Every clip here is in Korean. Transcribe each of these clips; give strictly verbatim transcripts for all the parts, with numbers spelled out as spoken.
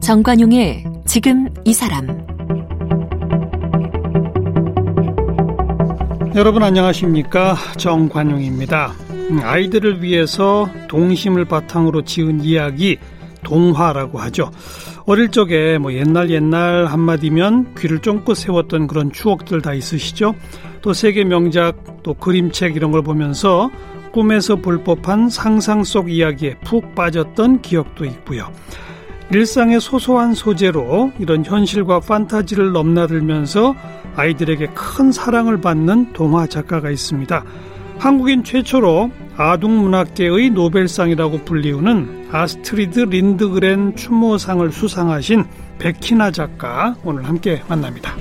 정관용의 지금 이 사람. 여러분 안녕하십니까? 정관용입니다. 아이들을 위해서 동심을 바탕으로 지은 이야기, 동화라고 하죠. 어릴 적에 뭐 옛날 옛날 한마디면 귀를 쫑긋 세웠던 그런 추억들 다 있으시죠? 또 세계 명작, 또 그림책 이런 걸 보면서 꿈에서 볼 법한 상상 속 이야기에 푹 빠졌던 기억도 있고요. 일상의 소소한 소재로 이런 현실과 판타지를 넘나들면서 아이들에게 큰 사랑을 받는 동화 작가가 있습니다. 한국인 최초로 아동문학계의 노벨상이라고 불리우는 아스트리드 린드그렌 추모상을 수상하신 백희나 작가, 오늘 함께 만납니다.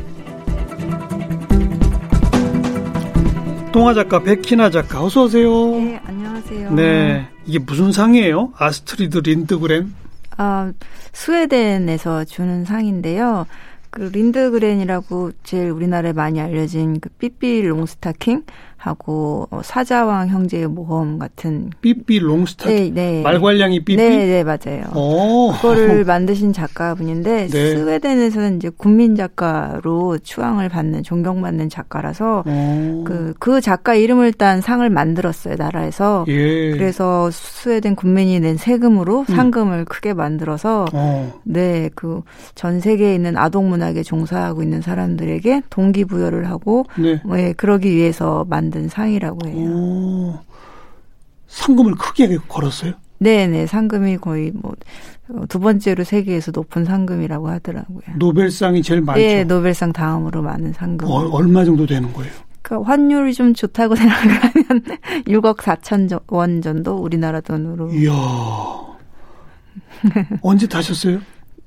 동화 작가 백희나 작가, 어서 오세요. 네, 안녕하세요. 네, 이게 무슨 상이에요? 아스트리드 린드그렌? 아, 스웨덴에서 주는 상인데요. 그 린드그렌이라고 제일 우리나라에 많이 알려진 그 삐삐 롱스타킹 하고 어, 사자왕 형제의 모험 같은. 삐삐 롱스타킹? 네, 네. 말괄량이 삐삐? 네, 네, 맞아요. 오. 그거를 만드신 작가분인데, 네. 스웨덴에서는 이제 국민 작가로 추앙을 받는, 존경받는 작가라서 그, 그 작가 이름을 딴 상을 만들었어요, 나라에서. 예. 그래서 스웨덴 국민이 낸 세금으로 상금을 음. 크게 만들어서 오. 네, 그 전 세계에 있는 아동문학에 종사하고 있는 사람들에게 동기부여를 하고, 네. 예, 그러기 위해서 만들었어요. 든 상이라고 해요. 오, 상금을 크게 걸었어요? 네네, 상금이 거의 뭐 두 번째로 세계에서 높은 상금이라고 하더라고요. 노벨상이 제일 많죠? 네, 노벨상 다음으로 많은 상금. 어, 얼마 정도 되는 거예요? 그러니까 환율이 좀 좋다고 생각하면 육억 사천 원 정도 우리나라 돈으로. 이야, 언제 타셨어요?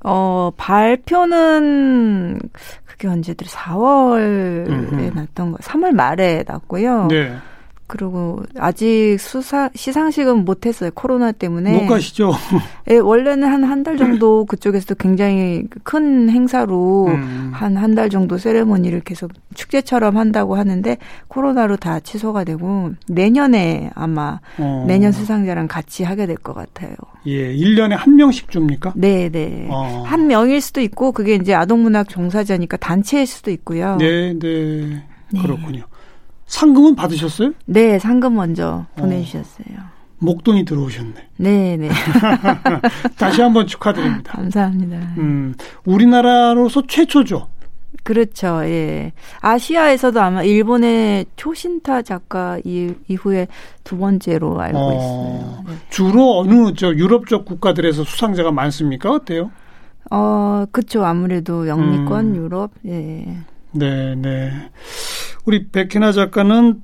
어, 발표는 그게 언제들 사월에 음흠. 났던 거, 삼월 말에 났고요. 네. 그리고 아직 수상 시상식은 못 했어요. 코로나 때문에. 못 가시죠. 예, 원래는 한 한 달 정도 그쪽에서도 굉장히 큰 행사로 음. 한 한 달 정도 세레모니를 계속 축제처럼 한다고 하는데 코로나로 다 취소가 되고 내년에 아마 어. 내년 수상자랑 같이 하게 될 것 같아요. 예, 일 년에 한 명씩 줍니까? 네, 네. 어. 한 명일 수도 있고 그게 이제 아동문학 종사자니까 단체일 수도 있고요. 네, 네. 네. 그렇군요. 상금은 받으셨어요? 네, 상금 먼저 보내주셨어요. 어, 목돈이 들어오셨네. 네, 네. 다시 한번 축하드립니다. 감사합니다. 음, 우리나라로서 최초죠? 그렇죠, 예. 아시아에서도 아마 일본의 초신타 작가 이후에 두 번째로 알고 어, 있어요. 네. 주로 어느 저 유럽 쪽 국가들에서 수상자가 많습니까? 어때요? 어, 그렇죠. 아무래도 영미권, 음. 유럽, 예. 네, 네. 우리 백희나 작가는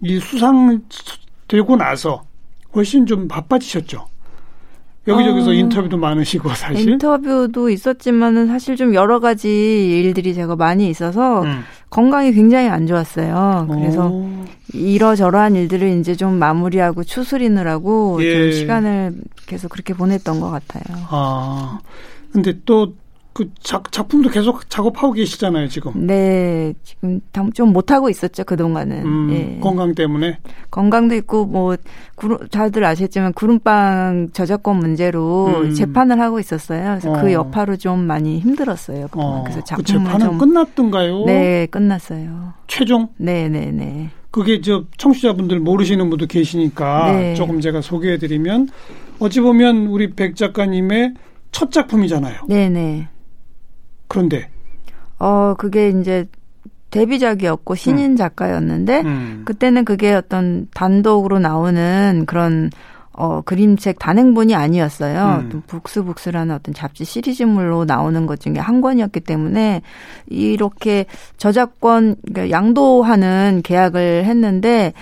이 수상되고 나서 훨씬 좀 바빠지셨죠? 여기저기서 어, 인터뷰도 많으시고 사실. 인터뷰도 있었지만은 사실 좀 여러 가지 일들이 제가 많이 있어서 음. 건강이 굉장히 안 좋았어요. 그래서 오. 이러저러한 일들을 이제 좀 마무리하고 추스리느라고 예. 좀 시간을 계속 그렇게 보냈던 것 같아요. 아, 근데 또 그 작, 작품도 계속 작업하고 계시잖아요, 지금. 네, 지금 좀 못하고 있었죠, 그동안은. 음, 예. 건강 때문에? 건강도 있고, 뭐, 구름, 다들 아시겠지만, 구름빵 저작권 문제로 음. 재판을 하고 있었어요. 그래서 어. 그 여파로 좀 많이 힘들었어요, 그동안. 어. 그래서 작품을. 그 재판은 좀 끝났던가요? 네, 끝났어요. 최종? 네네네. 네, 네. 그게 저 청취자분들 모르시는 분도 계시니까 네. 조금 제가 소개해드리면, 어찌 보면 우리 백 작가님의 첫 작품이잖아요. 네네. 그런데 어 그게 이제 데뷔작이었고 신인 음. 작가였는데 음. 그때는 그게 어떤 단독으로 나오는 그런 어 그림책 단행본이 아니었어요. 음. 북스북스라는 어떤 잡지 시리즈물로 나오는 것 중에 한 권이었기 때문에 이렇게 저작권 그러니까 양도하는 계약을 했는데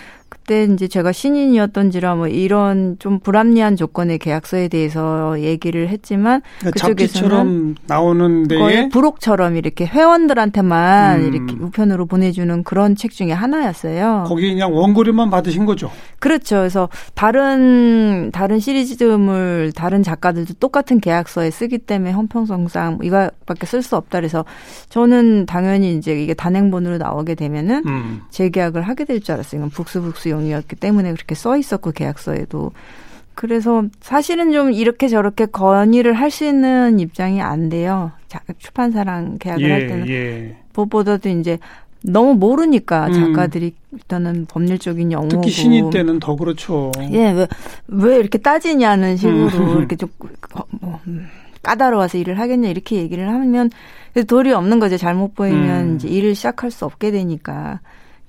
그때 이제 제가 신인이었던지라 뭐 이런 좀 불합리한 조건의 계약서에 대해서 얘기를 했지만 그러니까 잡지처럼 나오는 데에 거의 부록처럼 이렇게 회원들한테만 음. 이렇게 우편으로 보내주는 그런 책 중에 하나였어요. 거기 그냥 원고료만 받으신 거죠? 그렇죠. 그래서 다른 다른 시리즈물 다른 작가들도 똑같은 계약서에 쓰기 때문에 형평성상 이거밖에 쓸 수 없다 그래서 저는 당연히 이제 이게 단행본으로 나오게 되면은 음. 재계약을 하게 될 줄 알았어요. 이건 북수북수용이었기 때문에 그렇게 써 있었고 계약서에도. 그래서 사실은 좀 이렇게 저렇게 건의를 할 수 있는 입장이 안 돼요. 출판사랑 계약을 예, 할 때는. 예. 무엇보다도 이제 너무 모르니까 작가들이 음. 일단은 법률적인 용어고. 특히 신인 때는 더 그렇죠. 예, 왜, 왜 이렇게 따지냐는 식으로 음. 이렇게 좀 뭐, 까다로워서 일을 하겠냐 이렇게 얘기를 하면 도리 없는 거죠. 잘못 보이면 음. 이제 일을 시작할 수 없게 되니까.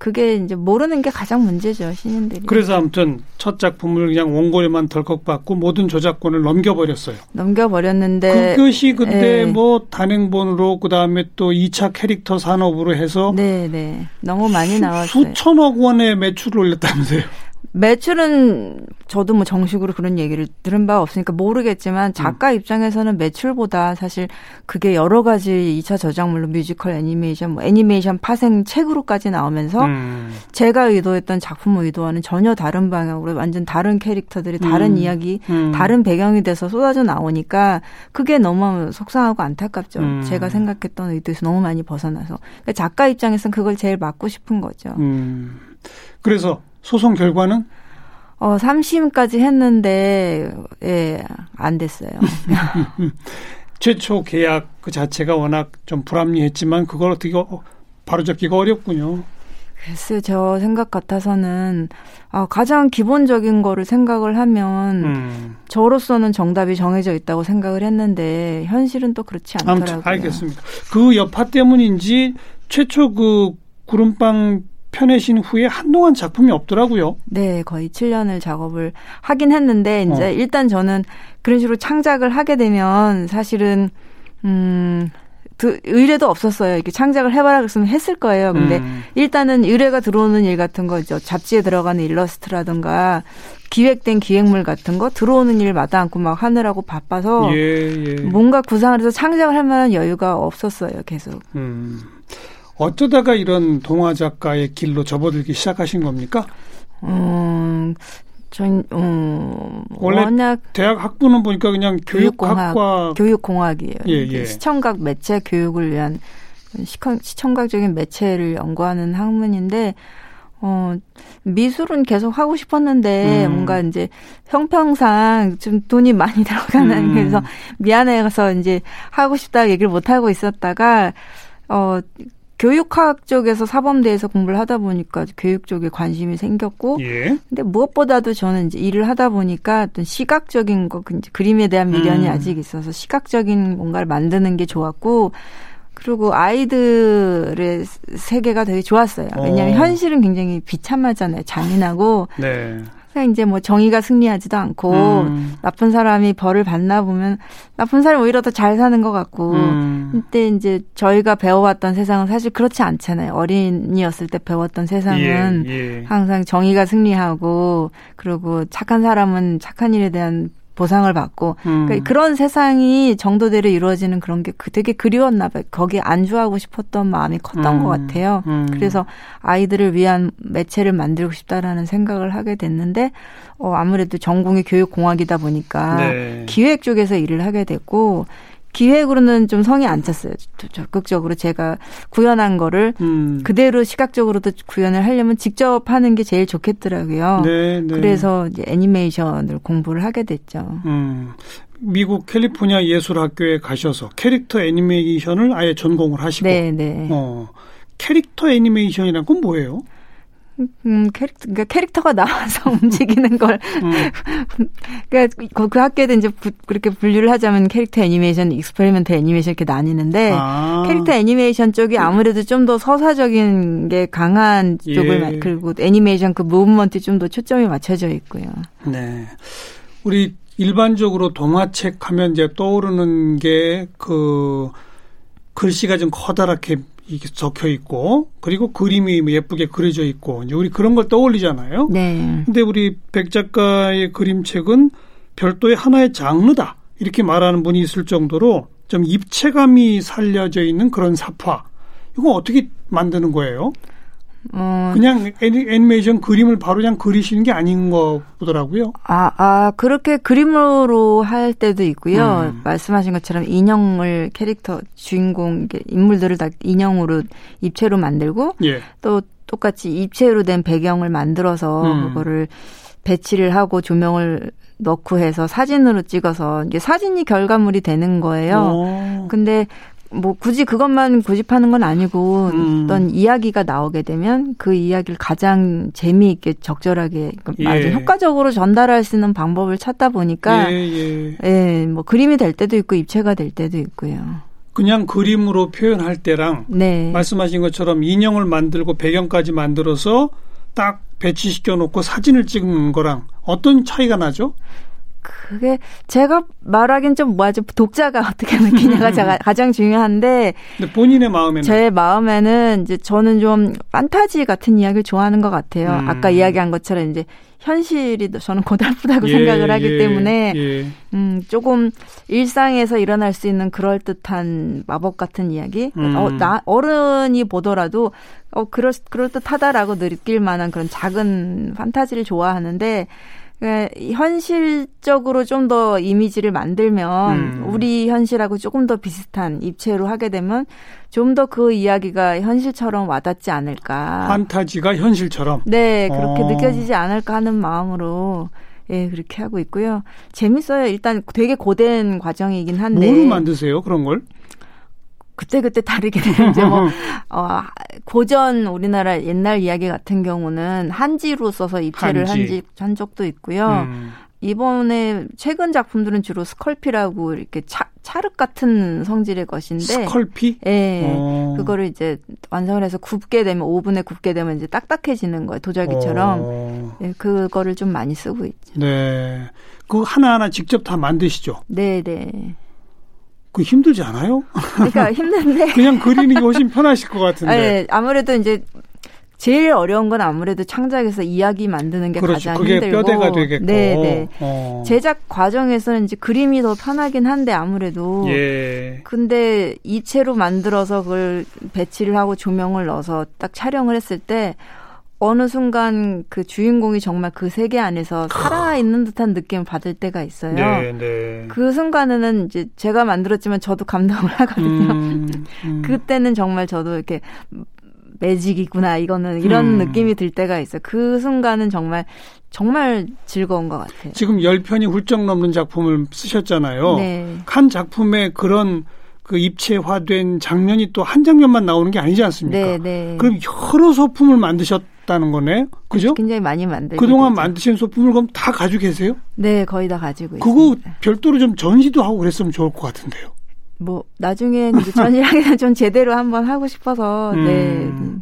그게 이제 모르는 게 가장 문제죠, 신인들이. 그래서 아무튼 첫 작품을 그냥 원고료만 덜컥 받고 모든 저작권을 넘겨버렸어요. 넘겨버렸는데. 그것이 그때 네. 뭐 단행본으로 그다음에 또 이 차 캐릭터 산업으로 해서. 네네. 너무 많이 수, 나왔어요. 수천억 원의 매출을 올렸다면서요. 매출은 저도 뭐 정식으로 그런 얘기를 들은 바 없으니까 모르겠지만 작가 음. 입장에서는 매출보다 사실 그게 여러 가지 이 차 저작물로 뮤지컬, 애니메이션, 뭐 애니메이션 파생 책으로까지 나오면서 음. 제가 의도했던 작품을 의도하는 전혀 다른 방향으로 완전 다른 캐릭터들이 다른 음. 이야기, 음. 다른 배경이 돼서 쏟아져 나오니까 그게 너무 속상하고 안타깝죠. 음. 제가 생각했던 의도에서 너무 많이 벗어나서. 그러니까 작가 입장에서는 그걸 제일 막고 싶은 거죠. 음. 그래서 소송 결과는? 어, 삼 심까지 했는데, 예, 안 됐어요. 최초 계약 그 자체가 워낙 좀 불합리했지만, 그걸 어떻게 바로잡기가 어렵군요. 글쎄요, 저 생각 같아서는, 아, 가장 기본적인 거를 생각을 하면, 음. 저로서는 정답이 정해져 있다고 생각을 했는데, 현실은 또 그렇지 않더라고요. 아무튼 알겠습니다. 그 여파 때문인지, 최초 그 구름빵 펴내신 후에 한동안 작품이 없더라고요. 네, 거의 칠 년을 작업을 하긴 했는데 이제 어. 일단 저는 그런 식으로 창작을 하게 되면 사실은 음, 그 의뢰도 없었어요. 이렇게 창작을 해봐라 그랬으면 했을 거예요. 근데 음. 일단은 의뢰가 들어오는 일 같은 거죠. 잡지에 들어가는 일러스트라든가 기획된 기획물 같은 거 들어오는 일 마다 않고 막 하느라고 바빠서 예, 예. 뭔가 구상을 해서 창작을 할 만한 여유가 없었어요. 계속. 음. 어쩌다가 이런 동화 작가의 길로 접어들기 시작하신 겁니까? 음, 전, 음, 원래 워낙 대학 학부는 보니까 그냥 교육공학, 교육학과. 교육공학이에요. 예, 예. 시청각 매체 교육을 위한 시청, 시청각적인 매체를 연구하는 학문인데, 어, 미술은 계속 하고 싶었는데, 음. 뭔가 이제 형평상 좀 돈이 많이 들어가는, 음. 그래서 미안해서 이제 하고 싶다 얘기를 못하고 있었다가, 어, 교육학 쪽에서 사범대에서 공부를 하다 보니까 교육 쪽에 관심이 생겼고, 예. 근데 무엇보다도 저는 이제 일을 하다 보니까 어떤 시각적인 거, 그림에 대한 미련이 음. 아직 있어서 시각적인 뭔가를 만드는 게 좋았고, 그리고 아이들의 세계가 되게 좋았어요. 왜냐하면 오. 현실은 굉장히 비참하잖아요. 잔인하고. 네. 이제 뭐 정의가 승리하지도 않고 음. 나쁜 사람이 벌을 받나 보면 나쁜 사람이 오히려 더 잘 사는 것 같고 음. 그때 이제 저희가 배워왔던 세상은 사실 그렇지 않잖아요. 어린이였을 때 배웠던 세상은 예, 예. 항상 정의가 승리하고 그리고 착한 사람은 착한 일에 대한 보상을 받고 음. 그러니까 그런 세상이 정도대로 이루어지는 그런 게 되게 그리웠나 봐요. 거기에 안주하고 싶었던 마음이 컸던 음. 것 같아요. 음. 그래서 아이들을 위한 매체를 만들고 싶다라는 생각을 하게 됐는데 어, 아무래도 전공이 교육공학이다 보니까 네. 기획 쪽에서 일을 하게 됐고 기획으로는 좀 성이 안 찼어요. 적극적으로 제가 구현한 거를 음. 그대로 시각적으로도 구현을 하려면 직접 하는 게 제일 좋겠더라고요. 네, 네. 그래서 이제 애니메이션을 공부를 하게 됐죠. 음. 미국 캘리포니아 예술학교에 가셔서 캐릭터 애니메이션을 아예 전공을 하시고 네, 네. 어, 캐릭터 애니메이션이란 건 뭐예요? 음, 캐릭터, 그러니까 캐릭터가 나와서 움직이는 걸. 음. 그러니까 그, 그 학교에도 이제 부, 그렇게 분류를 하자면 캐릭터 애니메이션, 익스페리멘트 애니메이션 이렇게 나뉘는데 아. 캐릭터 애니메이션 쪽이 아무래도 좀 더 서사적인 게 강한 예. 쪽을, 그리고 애니메이션 그 무브먼트 좀 더 초점이 맞춰져 있고요. 네. 우리 일반적으로 동화책 하면 이제 떠오르는 게 그 글씨가 좀 커다랗게 이게 적혀 있고, 그리고 그림이 예쁘게 그려져 있고, 이제 우리 그런 걸 떠올리잖아요. 네. 근데 우리 백 작가의 그림책은 별도의 하나의 장르다, 이렇게 말하는 분이 있을 정도로 좀 입체감이 살려져 있는 그런 삽화. 이거 어떻게 만드는 거예요? 어... 그냥 애니, 애니메이션 그림을 바로 그냥 그리시는 게 아닌 거 보더라고요. 아, 아 그렇게 그림으로 할 때도 있고요. 음. 말씀하신 것처럼 인형을 캐릭터 주인공 인물들을 다 인형으로 입체로 만들고 예. 또 똑같이 입체로 된 배경을 만들어서 음. 그거를 배치를 하고 조명을 넣고 해서 사진으로 찍어서 이게 사진이 결과물이 되는 거예요. 오. 근데 뭐 굳이 그것만 고집하는 건 아니고 음. 어떤 이야기가 나오게 되면 그 이야기를 가장 재미있게 적절하게 아주 예. 효과적으로 전달할 수 있는 방법을 찾다 보니까 예, 예. 예, 뭐 그림이 될 때도 있고 입체가 될 때도 있고요. 그냥 그림으로 표현할 때랑 네. 말씀하신 것처럼 인형을 만들고 배경까지 만들어서 딱 배치시켜 놓고 사진을 찍은 거랑 어떤 차이가 나죠? 그게 제가 말하긴 좀 뭐하죠. 독자가 어떻게 느끼냐가 가장 중요한데. 근데 본인의 마음에는? 제 마음에는 이제 저는 좀 판타지 같은 이야기를 좋아하는 것 같아요. 음. 아까 이야기한 것처럼 이제 현실이 저는 고달프다고 예, 생각을 하기 예, 때문에 예. 음, 조금 일상에서 일어날 수 있는 그럴듯한 마법 같은 이야기. 음. 어, 나, 어른이 보더라도 어, 그럴, 그럴듯하다라고 느낄 만한 그런 작은 판타지를 좋아하는데 현실적으로 좀 더 이미지를 만들면 음. 우리 현실하고 조금 더 비슷한 입체로 하게 되면 좀 더 그 이야기가 현실처럼 와닿지 않을까. 판타지가 현실처럼? 네. 그렇게 어. 느껴지지 않을까 하는 마음으로 예, 그렇게 하고 있고요. 재밌어요. 일단 되게 고된 과정이긴 한데. 뭐로 만드세요? 그런 걸? 그때그때 다르게 되는 이제 뭐 어, 고전 우리나라 옛날 이야기 같은 경우는 한지로 써서 입체를 한지. 한 적도 있고요. 음. 이번에 최근 작품들은 주로 스컬피라고 이렇게 차, 찰흙 같은 성질의 것인데 스컬피? 예. 오. 그거를 이제 완성을 해서 굽게 되면 오븐에 굽게 되면 이제 딱딱해지는 거예요. 도자기처럼. 예, 그거를 좀 많이 쓰고 있죠. 네. 그거 하나하나 직접 다 만드시죠? 네, 네. 그 힘들지 않아요? 그러니까 힘든데 그냥 그리는 게 훨씬 편하실 것 같은데. 네, 아무래도 이제 제일 어려운 건 아무래도 창작에서 이야기 만드는 게 그렇죠, 가장 그게 힘들고. 그게 뼈대가 되겠고. 네, 네. 어. 제작 과정에서는 이제 그림이 더 편하긴 한데 아무래도. 예. 근데 입체로 만들어서 그걸 배치를 하고 조명을 넣어서 딱 촬영을 했을 때. 어느 순간 그 주인공이 정말 그 세계 안에서 살아있는 듯한 느낌을 받을 때가 있어요. 네, 네. 그 순간에는 이제 제가 만들었지만 저도 감동을 하거든요. 음, 음. 그때는 정말 저도 이렇게 매직이구나, 이거는 이런 음. 느낌이 들 때가 있어요. 그 순간은 정말, 정말 즐거운 것 같아요. 지금 십 편이 훌쩍 넘는 작품을 쓰셨잖아요. 네. 한 작품에 그런 그 입체화된 장면이 또 한 장면만 나오는 게 아니지 않습니까? 네, 네. 그럼 여러 소품을 만드셨 다는 거네. 그죠? 굉장히 많이 만들고 그동안 되죠. 만드신 소품을 그럼 다 가지고 계세요? 네. 거의 다 가지고 그거 있습니다. 그거 별도로 좀 전시도 하고 그랬으면 좋을 것 같은데요. 뭐 나중에 전시하기는 좀 제대로 한번 하고 싶어서 음.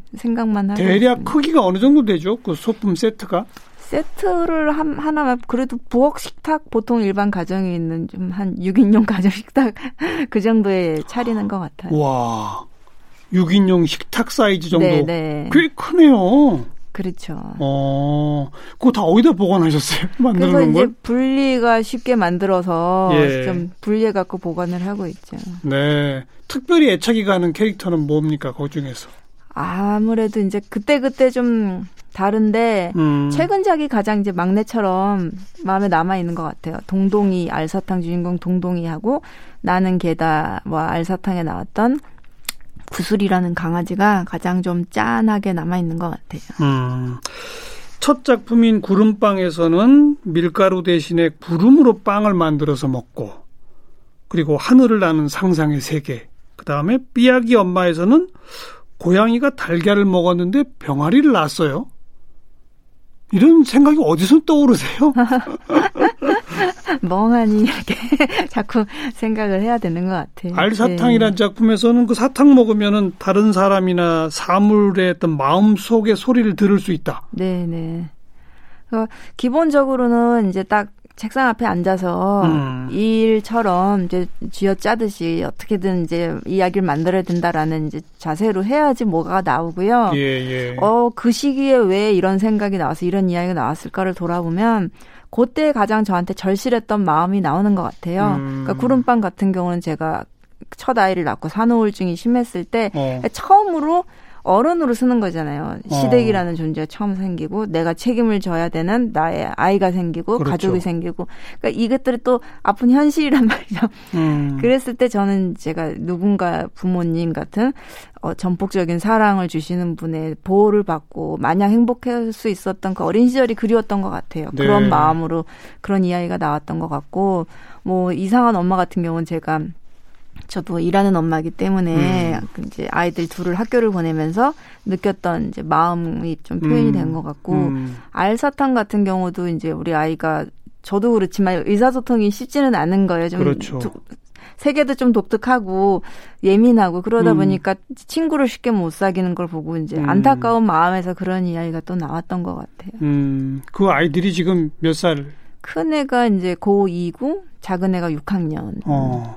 네, 생각만 하고 대략 있습니다. 크기가 어느 정도 되죠? 그 소품 세트가? 세트를 한, 하나 그래도 부엌 식탁 보통 일반 가정에 있는 좀 한 육 인용 가정 식탁 그 정도에 차리는 것 같아요. 와. 육 인용 식탁 사이즈 정도. 네, 네. 꽤 크네요. 그렇죠. 어, 그거 다 어디다 보관하셨어요? 만드는 그래서 이제 걸? 분리가 쉽게 만들어서 예. 좀 분리해갖고 보관을 하고 있죠. 네. 특별히 애착이 가는 캐릭터는 뭡니까? 그 중에서. 아무래도 이제 그때그때 좀 다른데, 음. 최근작이 가장 이제 막내처럼 마음에 남아있는 것 같아요. 동동이, 알사탕 주인공 동동이하고 나는 개다, 뭐 알사탕에 나왔던 구슬이라는 강아지가 가장 좀 짠하게 남아있는 것 같아요. 음, 첫 작품인 구름빵에서는 밀가루 대신에 구름으로 빵을 만들어서 먹고 그리고 하늘을 나는 상상의 세계 그다음에 삐약이 엄마에서는 고양이가 달걀을 먹었는데 병아리를 낳았어요. 이런 생각이 어디서 떠오르세요? 멍하니 이렇게 자꾸 생각을 해야 되는 것 같아요. 알사탕이라는 네. 작품에서는 그 사탕 먹으면은 다른 사람이나 사물의 어떤 마음속의 소리를 들을 수 있다. 네네. 기본적으로는 이제 딱 책상 앞에 앉아서 음. 일처럼 이제 쥐어짜듯이 어떻게든 이제 이야기를 만들어야 된다라는 이제 자세로 해야지 뭐가 나오고요. 예, 예. 어, 그 시기에 왜 이런 생각이 나와서 이런 이야기가 나왔을까를 돌아보면 그때 가장 저한테 절실했던 마음이 나오는 것 같아요. 음. 그러니까 구름빵 같은 경우는 제가 첫 아이를 낳고 산후우울증이 심했을 때 어. 처음으로 어른으로 쓰는 거잖아요. 시댁이라는 어. 존재가 처음 생기고 내가 책임을 져야 되는 나의 아이가 생기고 그렇죠. 가족이 생기고 그러니까 이것들이 또 아픈 현실이란 말이죠. 음. 그랬을 때 저는 제가 누군가 부모님 같은 어, 전폭적인 사랑을 주시는 분의 보호를 받고 마냥 행복할 수 있었던 그 어린 시절이 그리웠던 것 같아요. 네. 그런 마음으로 그런 이야기가 나왔던 것 같고 뭐 이상한 엄마 같은 경우는 제가 저도 일하는 엄마이기 때문에 음. 이제 아이들 둘을 학교를 보내면서 느꼈던 이제 마음이 좀 표현이 음. 된 것 같고 음. 알사탕 같은 경우도 이제 우리 아이가 저도 그렇지만 의사소통이 쉽지는 않은 거예요. 좀 그렇죠. 도, 세계도 좀 독특하고 예민하고 그러다 음. 보니까 친구를 쉽게 못 사귀는 걸 보고 이제 음. 안타까운 마음에서 그런 이야기가 또 나왔던 것 같아요. 음. 그 아이들이 지금 몇 살? 큰 애가 이제 고이고 작은 애가 육 학년. 어.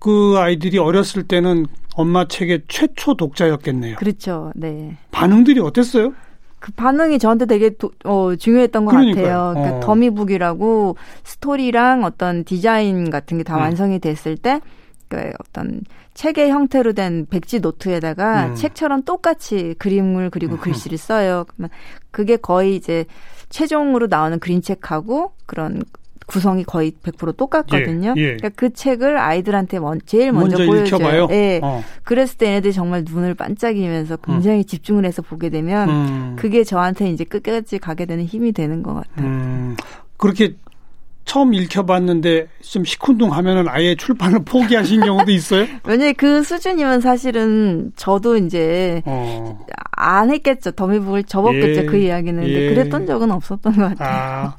그 아이들이 어렸을 때는 엄마 책의 최초 독자였겠네요. 그렇죠. 네. 반응들이 어땠어요? 그 반응이 저한테 되게 도, 어, 중요했던 것 그러니까요. 같아요. 그러니까 어. 더미북이라고 스토리랑 어떤 디자인 같은 게 다 음. 완성이 됐을 때 그 어떤 책의 형태로 된 백지 노트에다가 음. 책처럼 똑같이 그림을 그리고 음. 글씨를 써요. 그게 거의 이제 최종으로 나오는 그림책하고 그런 구성이 거의 백 퍼센트 똑같거든요. 예, 예. 그러니까 그 책을 아이들한테 먼, 제일 먼저, 먼저 보여줘요. 네. 어. 그랬을 때 얘네들이 정말 눈을 반짝이면서 굉장히 음. 집중을 해서 보게 되면 음. 그게 저한테 이제 끝까지 가게 되는 힘이 되는 것 같아요. 음. 그렇게 처음 읽혀봤는데 좀 시큰둥하면은 아예 출판을 포기하신 경우도 있어요? 왜냐면 그 수준이면 사실은 저도 이제 어. 안 했겠죠. 더미북을 접었겠죠. 예. 그 이야기는. 예. 그랬던 적은 없었던 것 같아요. 아.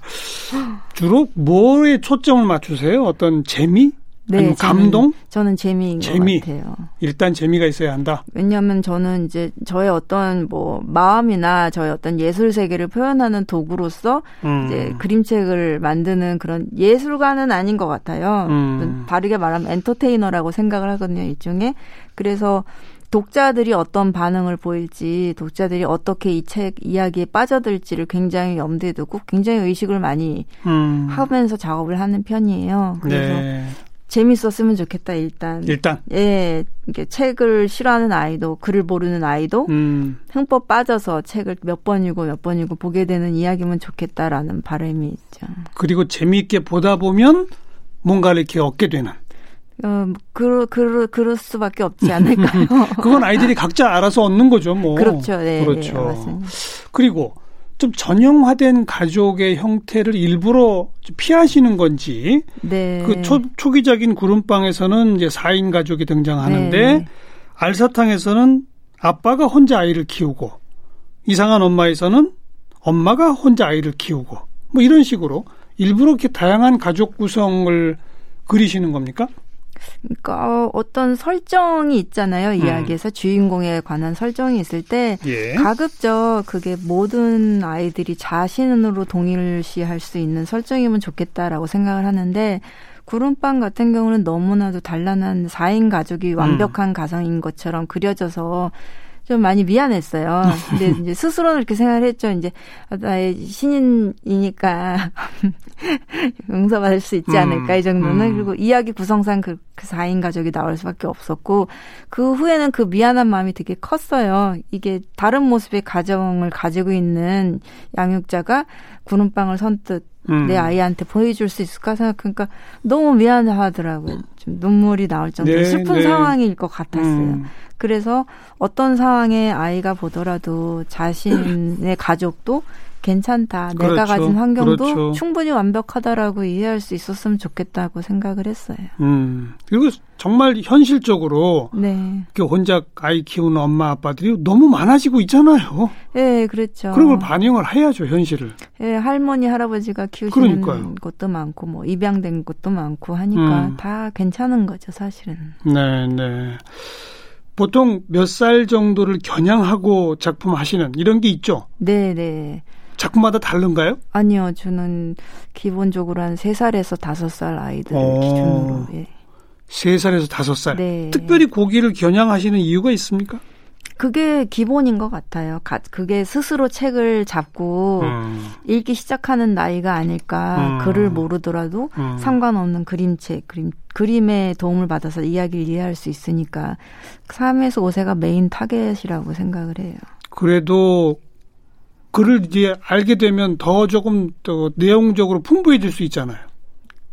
주로 뭐에 초점을 맞추세요? 어떤 재미? 네, 감동? 저는, 저는 재미인 재미. 것 같아요. 일단 재미가 있어야 한다. 왜냐하면 저는 이제 저의 어떤 뭐 마음이나 저의 어떤 예술 세계를 표현하는 도구로서 음. 이제 그림책을 만드는 그런 예술가는 아닌 것 같아요. 음. 바르게 말하면 엔터테이너라고 생각을 하거든요, 일종의. 그래서 독자들이 어떤 반응을 보일지, 독자들이 어떻게 이 책 이야기에 빠져들지를 굉장히 염두에 두고 굉장히 의식을 많이 음. 하면서 작업을 하는 편이에요. 그래서. 네. 재밌었으면 좋겠다, 일단. 일단? 예. 이게 책을 싫어하는 아이도, 글을 모르는 아이도, 음. 흠뻑 빠져서 책을 몇 번이고 몇 번이고 보게 되는 이야기면 좋겠다라는 바람이 있죠. 그리고 재미있게 보다 보면 뭔가를 이렇게 얻게 되는. 어, 그, 그, 그럴 수밖에 없지 않을까요? 그건 아이들이 각자 알아서 얻는 거죠, 뭐. 그렇죠, 네. 그렇죠. 네, 맞습니다. 그리고 좀 전형화된 가족의 형태를 일부러 피하시는 건지, 네. 그 초, 초기적인 구름빵에서는 이제 사 인 가족이 등장하는데, 네. 알사탕에서는 아빠가 혼자 아이를 키우고, 이상한 엄마에서는 엄마가 혼자 아이를 키우고, 뭐 이런 식으로 일부러 이렇게 다양한 가족 구성을 그리시는 겁니까? 그러니까 어떤 설정이 있잖아요. 이야기에서 음. 주인공에 관한 설정이 있을 때 예. 가급적 그게 모든 아이들이 자신으로 동일시할 수 있는 설정이면 좋겠다라고 생각을 하는데 구름빵 같은 경우는 너무나도 단란한 사 인 가족이 완벽한 음. 가정인 것처럼 그려져서 좀 많이 미안했어요. 근데 이제 스스로는 이렇게 생각을 했죠. 이제 나의 신인이니까 용서받을 수 있지 않을까 이 정도는. 음. 그리고 이야기 구성상 그, 그 사 인 가족이 나올 수밖에 없었고 그 후에는 그 미안한 마음이 되게 컸어요. 이게 다른 모습의 가정을 가지고 있는 양육자가 구름빵을 선뜻 음. 내 아이한테 보여줄 수 있을까 생각하니까 너무 미안하더라고요. 좀 눈물이 나올 정도로 네, 슬픈 네. 상황일 것 같았어요. 음. 그래서 어떤 상황에 아이가 보더라도 자신의 가족도 괜찮다. 그렇죠. 내가 가진 환경도 그렇죠. 충분히 완벽하다라고 이해할 수 있었으면 좋겠다고 생각을 했어요. 음. 그리고 정말 현실적으로 네. 혼자 아이 키우는 엄마 아빠들이 너무 많아지고 있잖아요. 네, 그렇죠. 그런 걸 반영을 해야죠, 현실을. 네, 할머니 할아버지가 키우시는 그러니까요. 것도 많고 뭐 입양된 것도 많고 하니까 음. 다 괜찮은 거죠, 사실은. 네, 네. 보통 몇 살 정도를 겨냥하고 작품하시는 이런 게 있죠? 네, 네. 작품마다 다른가요? 아니요. 저는 기본적으로 한 세 살에서 다섯 살 아이들 어, 기준으로. 예. 세 살에서 다섯 살. 네. 특별히 고기를 겨냥하시는 이유가 있습니까? 그게 기본인 것 같아요. 가, 그게 스스로 책을 잡고 음. 읽기 시작하는 나이가 아닐까. 음. 글을 모르더라도 음. 상관없는 그림책, 그림, 그림의 도움을 받아서 이야기를 이해할 수 있으니까 삼에서 오 세가 메인 타겟이라고 생각을 해요. 그래도 글을 이제 알게 되면 더 조금 더 내용적으로 풍부해질 수 있잖아요.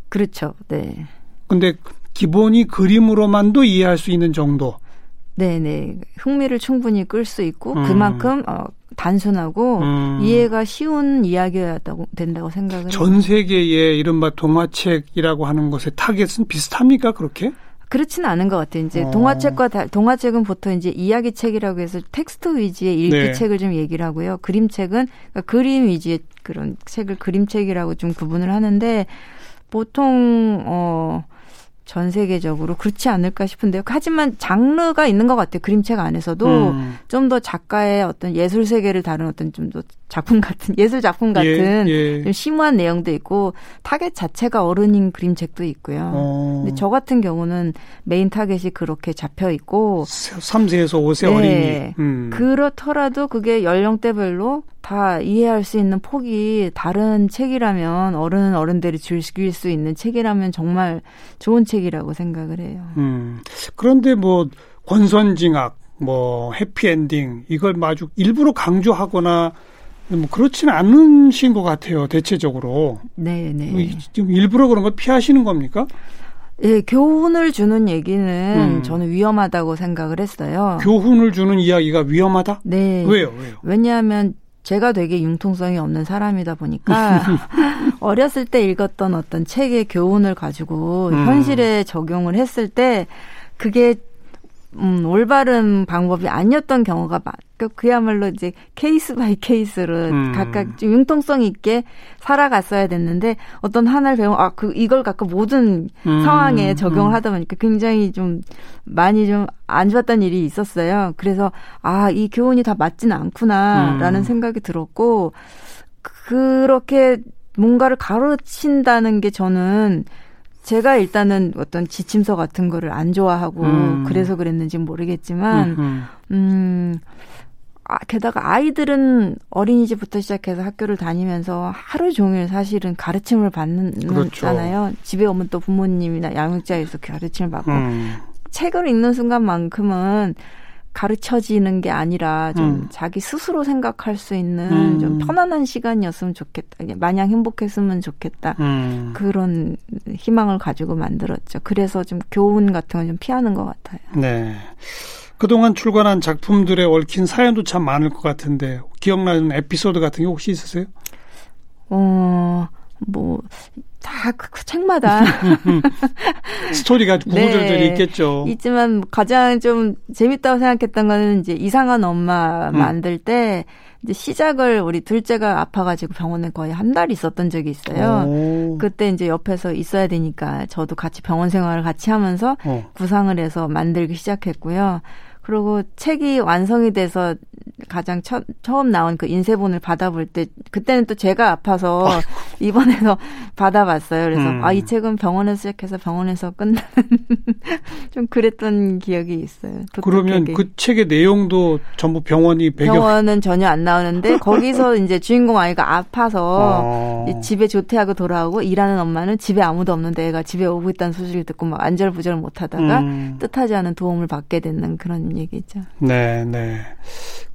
그렇죠. 네. 근데 기본이 그림으로만도 이해할 수 있는 정도. 네네. 흥미를 충분히 끌 수 있고 음. 그만큼 어, 단순하고 음. 이해가 쉬운 이야기여야 된다고 생각을 해요. 전 세계의 이른바 동화책이라고 하는 것의 타겟은 비슷합니까? 그렇게? 그렇지는 않은 것 같아요. 이제 어. 동화책과 다, 동화책은 보통 이제 이야기책이라고 해서 텍스트 위주의 일기책을 네. 좀 얘기를 하고요. 그림책은 그러니까 그림 위주의 그런 책을 그림책이라고 좀 구분을 하는데 보통 어, 전 세계적으로 그렇지 않을까 싶은데요. 하지만 장르가 있는 것 같아요. 그림책 안에서도 음. 좀 더 작가의 어떤 예술 세계를 다룬 어떤 좀 더 작품 같은 예술 작품 같은 예, 예. 좀 심오한 내용도 있고 타겟 자체가 어른인 그림책도 있고요. 어. 근데 저 같은 경우는 메인 타겟이 그렇게 잡혀 있고 삼 세에서 오 세 네. 어린이. 음. 그렇더라도 그게 연령대별로 다 이해할 수 있는 폭이 다른 책이라면 어른은 어른들이 즐길 수 있는 책이라면 정말 좋은 책이라고 생각을 해요. 음. 그런데 뭐 권선징악, 뭐 해피엔딩 이걸 아주 일부러 강조하거나 뭐 그렇지는 않으신 것 같아요. 대체적으로. 네, 네. 지금 일부러 그런 걸 피하시는 겁니까? 예, 교훈을 주는 얘기는 음. 저는 위험하다고 생각을 했어요. 교훈을 주는 이야기가 위험하다? 네. 왜요? 왜요? 왜냐하면 제가 되게 융통성이 없는 사람이다 보니까 어렸을 때 읽었던 어떤 책의 교훈을 가지고 음. 현실에 적용을 했을 때 그게 음, 올바른 방법이 아니었던 경우가 많고 그야말로 이제 케이스 바이 케이스로 음. 각각 좀 융통성 있게 살아갔어야 됐는데 어떤 하나를 배우면 아, 그 이걸 갖고 모든 음. 상황에 적용을 하다 보니까 굉장히 좀 많이 좀 안 좋았던 일이 있었어요. 그래서 아, 이 교훈이 다 맞진 않구나라는 음. 생각이 들었고 그렇게 뭔가를 가르친다는 게 저는 제가 일단은 어떤 지침서 같은 거를 안 좋아하고 음. 그래서 그랬는지는 모르겠지만 음흠. 음 아, 게다가 아이들은 어린이집부터 시작해서 학교를 다니면서 하루 종일 사실은 가르침을 받는잖아요. 그렇죠. 집에 오면 또 부모님이나 양육자에서 가르침을 받고 음. 책을 읽는 순간만큼은 가르쳐지는 게 아니라 좀 음. 자기 스스로 생각할 수 있는 음. 좀 편안한 시간이었으면 좋겠다. 마냥 행복했으면 좋겠다. 음. 그런 희망을 가지고 만들었죠. 그래서 좀 교훈 같은 건 좀 피하는 것 같아요. 네. 그동안 출간한 작품들에 얽힌 사연도 참 많을 것 같은데 기억나는 에피소드 같은 게 혹시 있으세요? 어... 뭐 다 그 책마다 스토리가 구구절절 네, 있겠죠. 있지만 가장 좀 재밌다고 생각했던 거는 이제 이상한 엄마 음. 만들 때 이제 시작을 우리 둘째가 아파가지고 병원에 거의 한 달 있었던 적이 있어요. 오. 그때 이제 옆에서 있어야 되니까 저도 같이 병원 생활을 같이 하면서 어. 구상을 해서 만들기 시작했고요. 그리고 책이 완성이 돼서 가장 처, 처음 나온 그 인쇄본을 받아볼 때 그때는 또 제가 아파서 아이고. 입원해서 받아봤어요. 그래서 음. 아, 이 책은 병원에서 시작해서 병원에서 끝나는 좀 그랬던 기억이 있어요. 그러면 되게. 그 책의 내용도 전부 병원이 배경? 병원은 전혀 안 나오는데 거기서 이제 주인공 아이가 아파서 어. 집에 조퇴하고 돌아오고 일하는 엄마는 집에 아무도 없는데 애가 집에 오고 있다는 소식을 듣고 막 안절부절 못하다가 음. 뜻하지 않은 도움을 받게 되는 그런 얘기죠. 네, 네.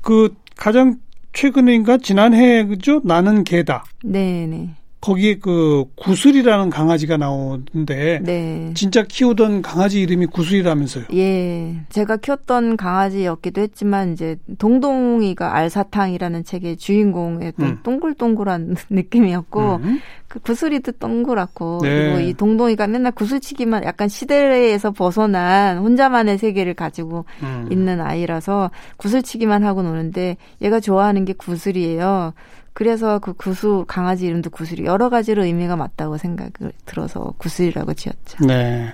그 가장 최근인가 지난해 그죠? 나는 개다. 네, 네. 거기에 그 구슬이라는 강아지가 나오는데 네. 진짜 키우던 강아지 이름이 구슬이라면서요. 예. 제가 키웠던 강아지였기도 했지만 이제 동동이가 알사탕이라는 책의 주인공의 음. 동글동글한 느낌이었고 음. 그 구슬이도 동그랗고 네. 그리고 이 동동이가 맨날 구슬치기만 약간 시대에서 벗어난 혼자만의 세계를 가지고 음. 있는 아이라서 구슬치기만 하고 노는데 얘가 좋아하는 게 구슬이에요. 그래서 그 구슬, 강아지 이름도 구슬이 여러 가지로 의미가 맞다고 생각을 들어서 구슬이라고 지었죠. 네.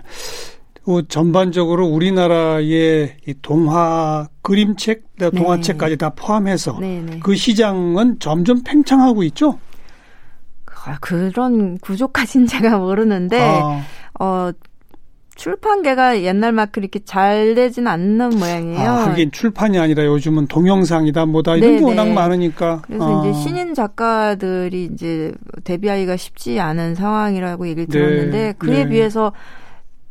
뭐 전반적으로 우리나라의 이 동화 그림책, 동화책까지 다 포함해서 네네. 그 시장은 점점 팽창하고 있죠? 아, 그런 구조까지는 제가 모르는데 아. 어, 출판계가 옛날만큼 이렇게 잘 되진 않는 모양이에요. 아, 그게 출판이 아니라 요즘은 동영상이다 뭐다 이런 네네. 게 워낙 많으니까. 그래서 아. 이제 신인 작가들이 이제 데뷔하기가 쉽지 않은 상황이라고 얘기를 들었는데 네. 그에 네. 비해서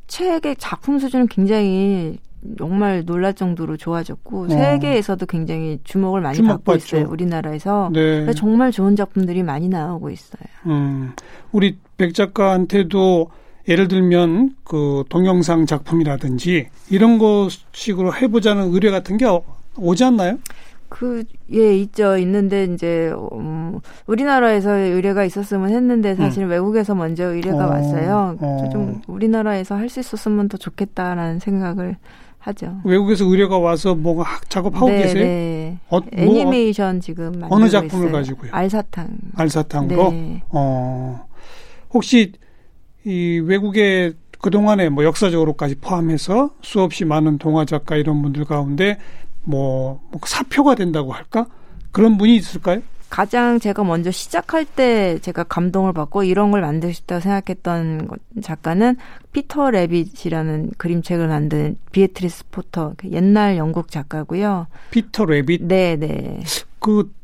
책의 작품 수준은 굉장히 정말 놀랄 정도로 좋아졌고 어. 세계에서도 굉장히 주목을 많이 주목 받고 받죠. 있어요. 우리나라에서. 네. 그래서 정말 좋은 작품들이 많이 나오고 있어요. 음, 우리 백 작가한테도 예를 들면 그 동영상 작품이라든지 이런 거 식으로 해보자는 의뢰 같은 게 오지 않나요? 그, 예, 있죠. 있는데 이제 음, 우리나라에서 의뢰가 있었으면 했는데 사실 음. 외국에서 먼저 의뢰가 어, 왔어요. 어. 좀 우리나라에서 할 수 있었으면 더 좋겠다라는 생각을 하죠. 외국에서 의뢰가 와서 뭐 작업하고 네, 계세요? 네. 어, 뭐, 애니메이션 지금 만들고 어느 작품을 있어요. 가지고요? 알사탕. 알사탕으로? 네. 어. 혹시 이 외국에 그동안에 뭐 역사적으로까지 포함해서 수없이 많은 동화 작가 이런 분들 가운데 뭐, 뭐 사표가 된다고 할까? 그런 분이 있을까요? 가장 제가 먼저 시작할 때 제가 감동을 받고 이런 걸 만들고 싶다고 생각했던 작가는 피터 래빗이라는 그림책을 만든 비에트리스 포터, 옛날 영국 작가고요. 피터 래빗? 네네. 그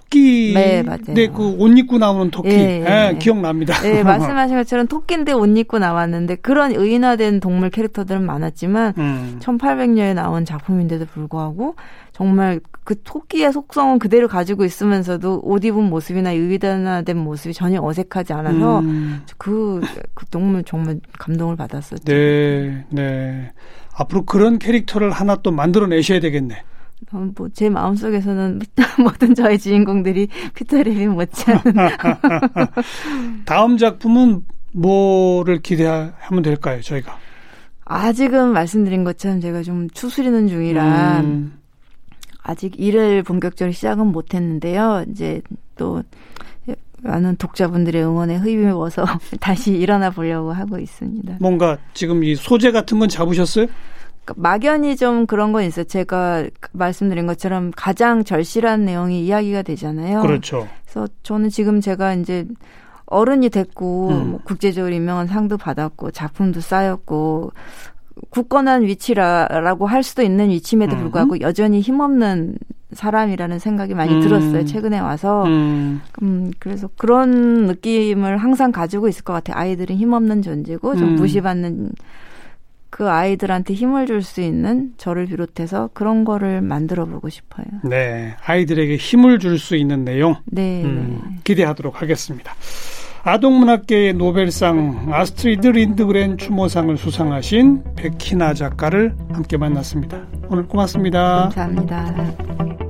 토끼. 네, 맞아요. 네, 그 옷 입고 나오는 토끼. 예, 예. 예, 기억납니다. 네, 말씀하신 것처럼 토끼인데 옷 입고 나왔는데 그런 의인화된 동물 캐릭터들은 많았지만 음. 천팔백 년에 나온 작품인데도 불구하고 정말 그 토끼의 속성은 그대로 가지고 있으면서도 옷 입은 모습이나 의인화된 모습이 전혀 어색하지 않아서 음. 그, 그 동물 정말 감동을 받았었죠. 네, 네. 앞으로 그런 캐릭터를 하나 또 만들어내셔야 되겠네. 뭐 제 마음속에서는 모든 저의 주인공들이 피터 래빗 못지않은 다음 작품은 뭐를 기대하면 될까요 저희가? 아직은 말씀드린 것처럼 제가 좀 추스리는 중이라 음. 아직 일을 본격적으로 시작은 못했는데요. 이제 또 많은 독자분들의 응원에 힘입어서 다시 일어나 보려고 하고 있습니다. 뭔가 지금 이 소재 같은 건 잡으셨어요? 막연히 좀 그런 건 있어요. 제가 말씀드린 것처럼 가장 절실한 내용이 이야기가 되잖아요. 그렇죠. 그래서 저는 지금 제가 이제 어른이 됐고 음. 뭐 국제적으로 유명한 상도 받았고 작품도 쌓였고 굳건한 위치라고 할 수도 있는 위치임에도 불구하고 음. 여전히 힘없는 사람이라는 생각이 많이 음. 들었어요. 최근에 와서. 음. 음, 그래서 그런 느낌을 항상 가지고 있을 것 같아요. 아이들은 힘없는 존재고 좀 음. 무시받는 그 아이들한테 힘을 줄 수 있는 저를 비롯해서 그런 거를 만들어 보고 싶어요. 네. 아이들에게 힘을 줄 수 있는 내용. 네, 음, 네. 기대하도록 하겠습니다. 아동문학계의 노벨상 아스트리드 린드그렌 추모상을 수상하신 백희나 작가를 함께 만났습니다. 오늘 고맙습니다. 감사합니다.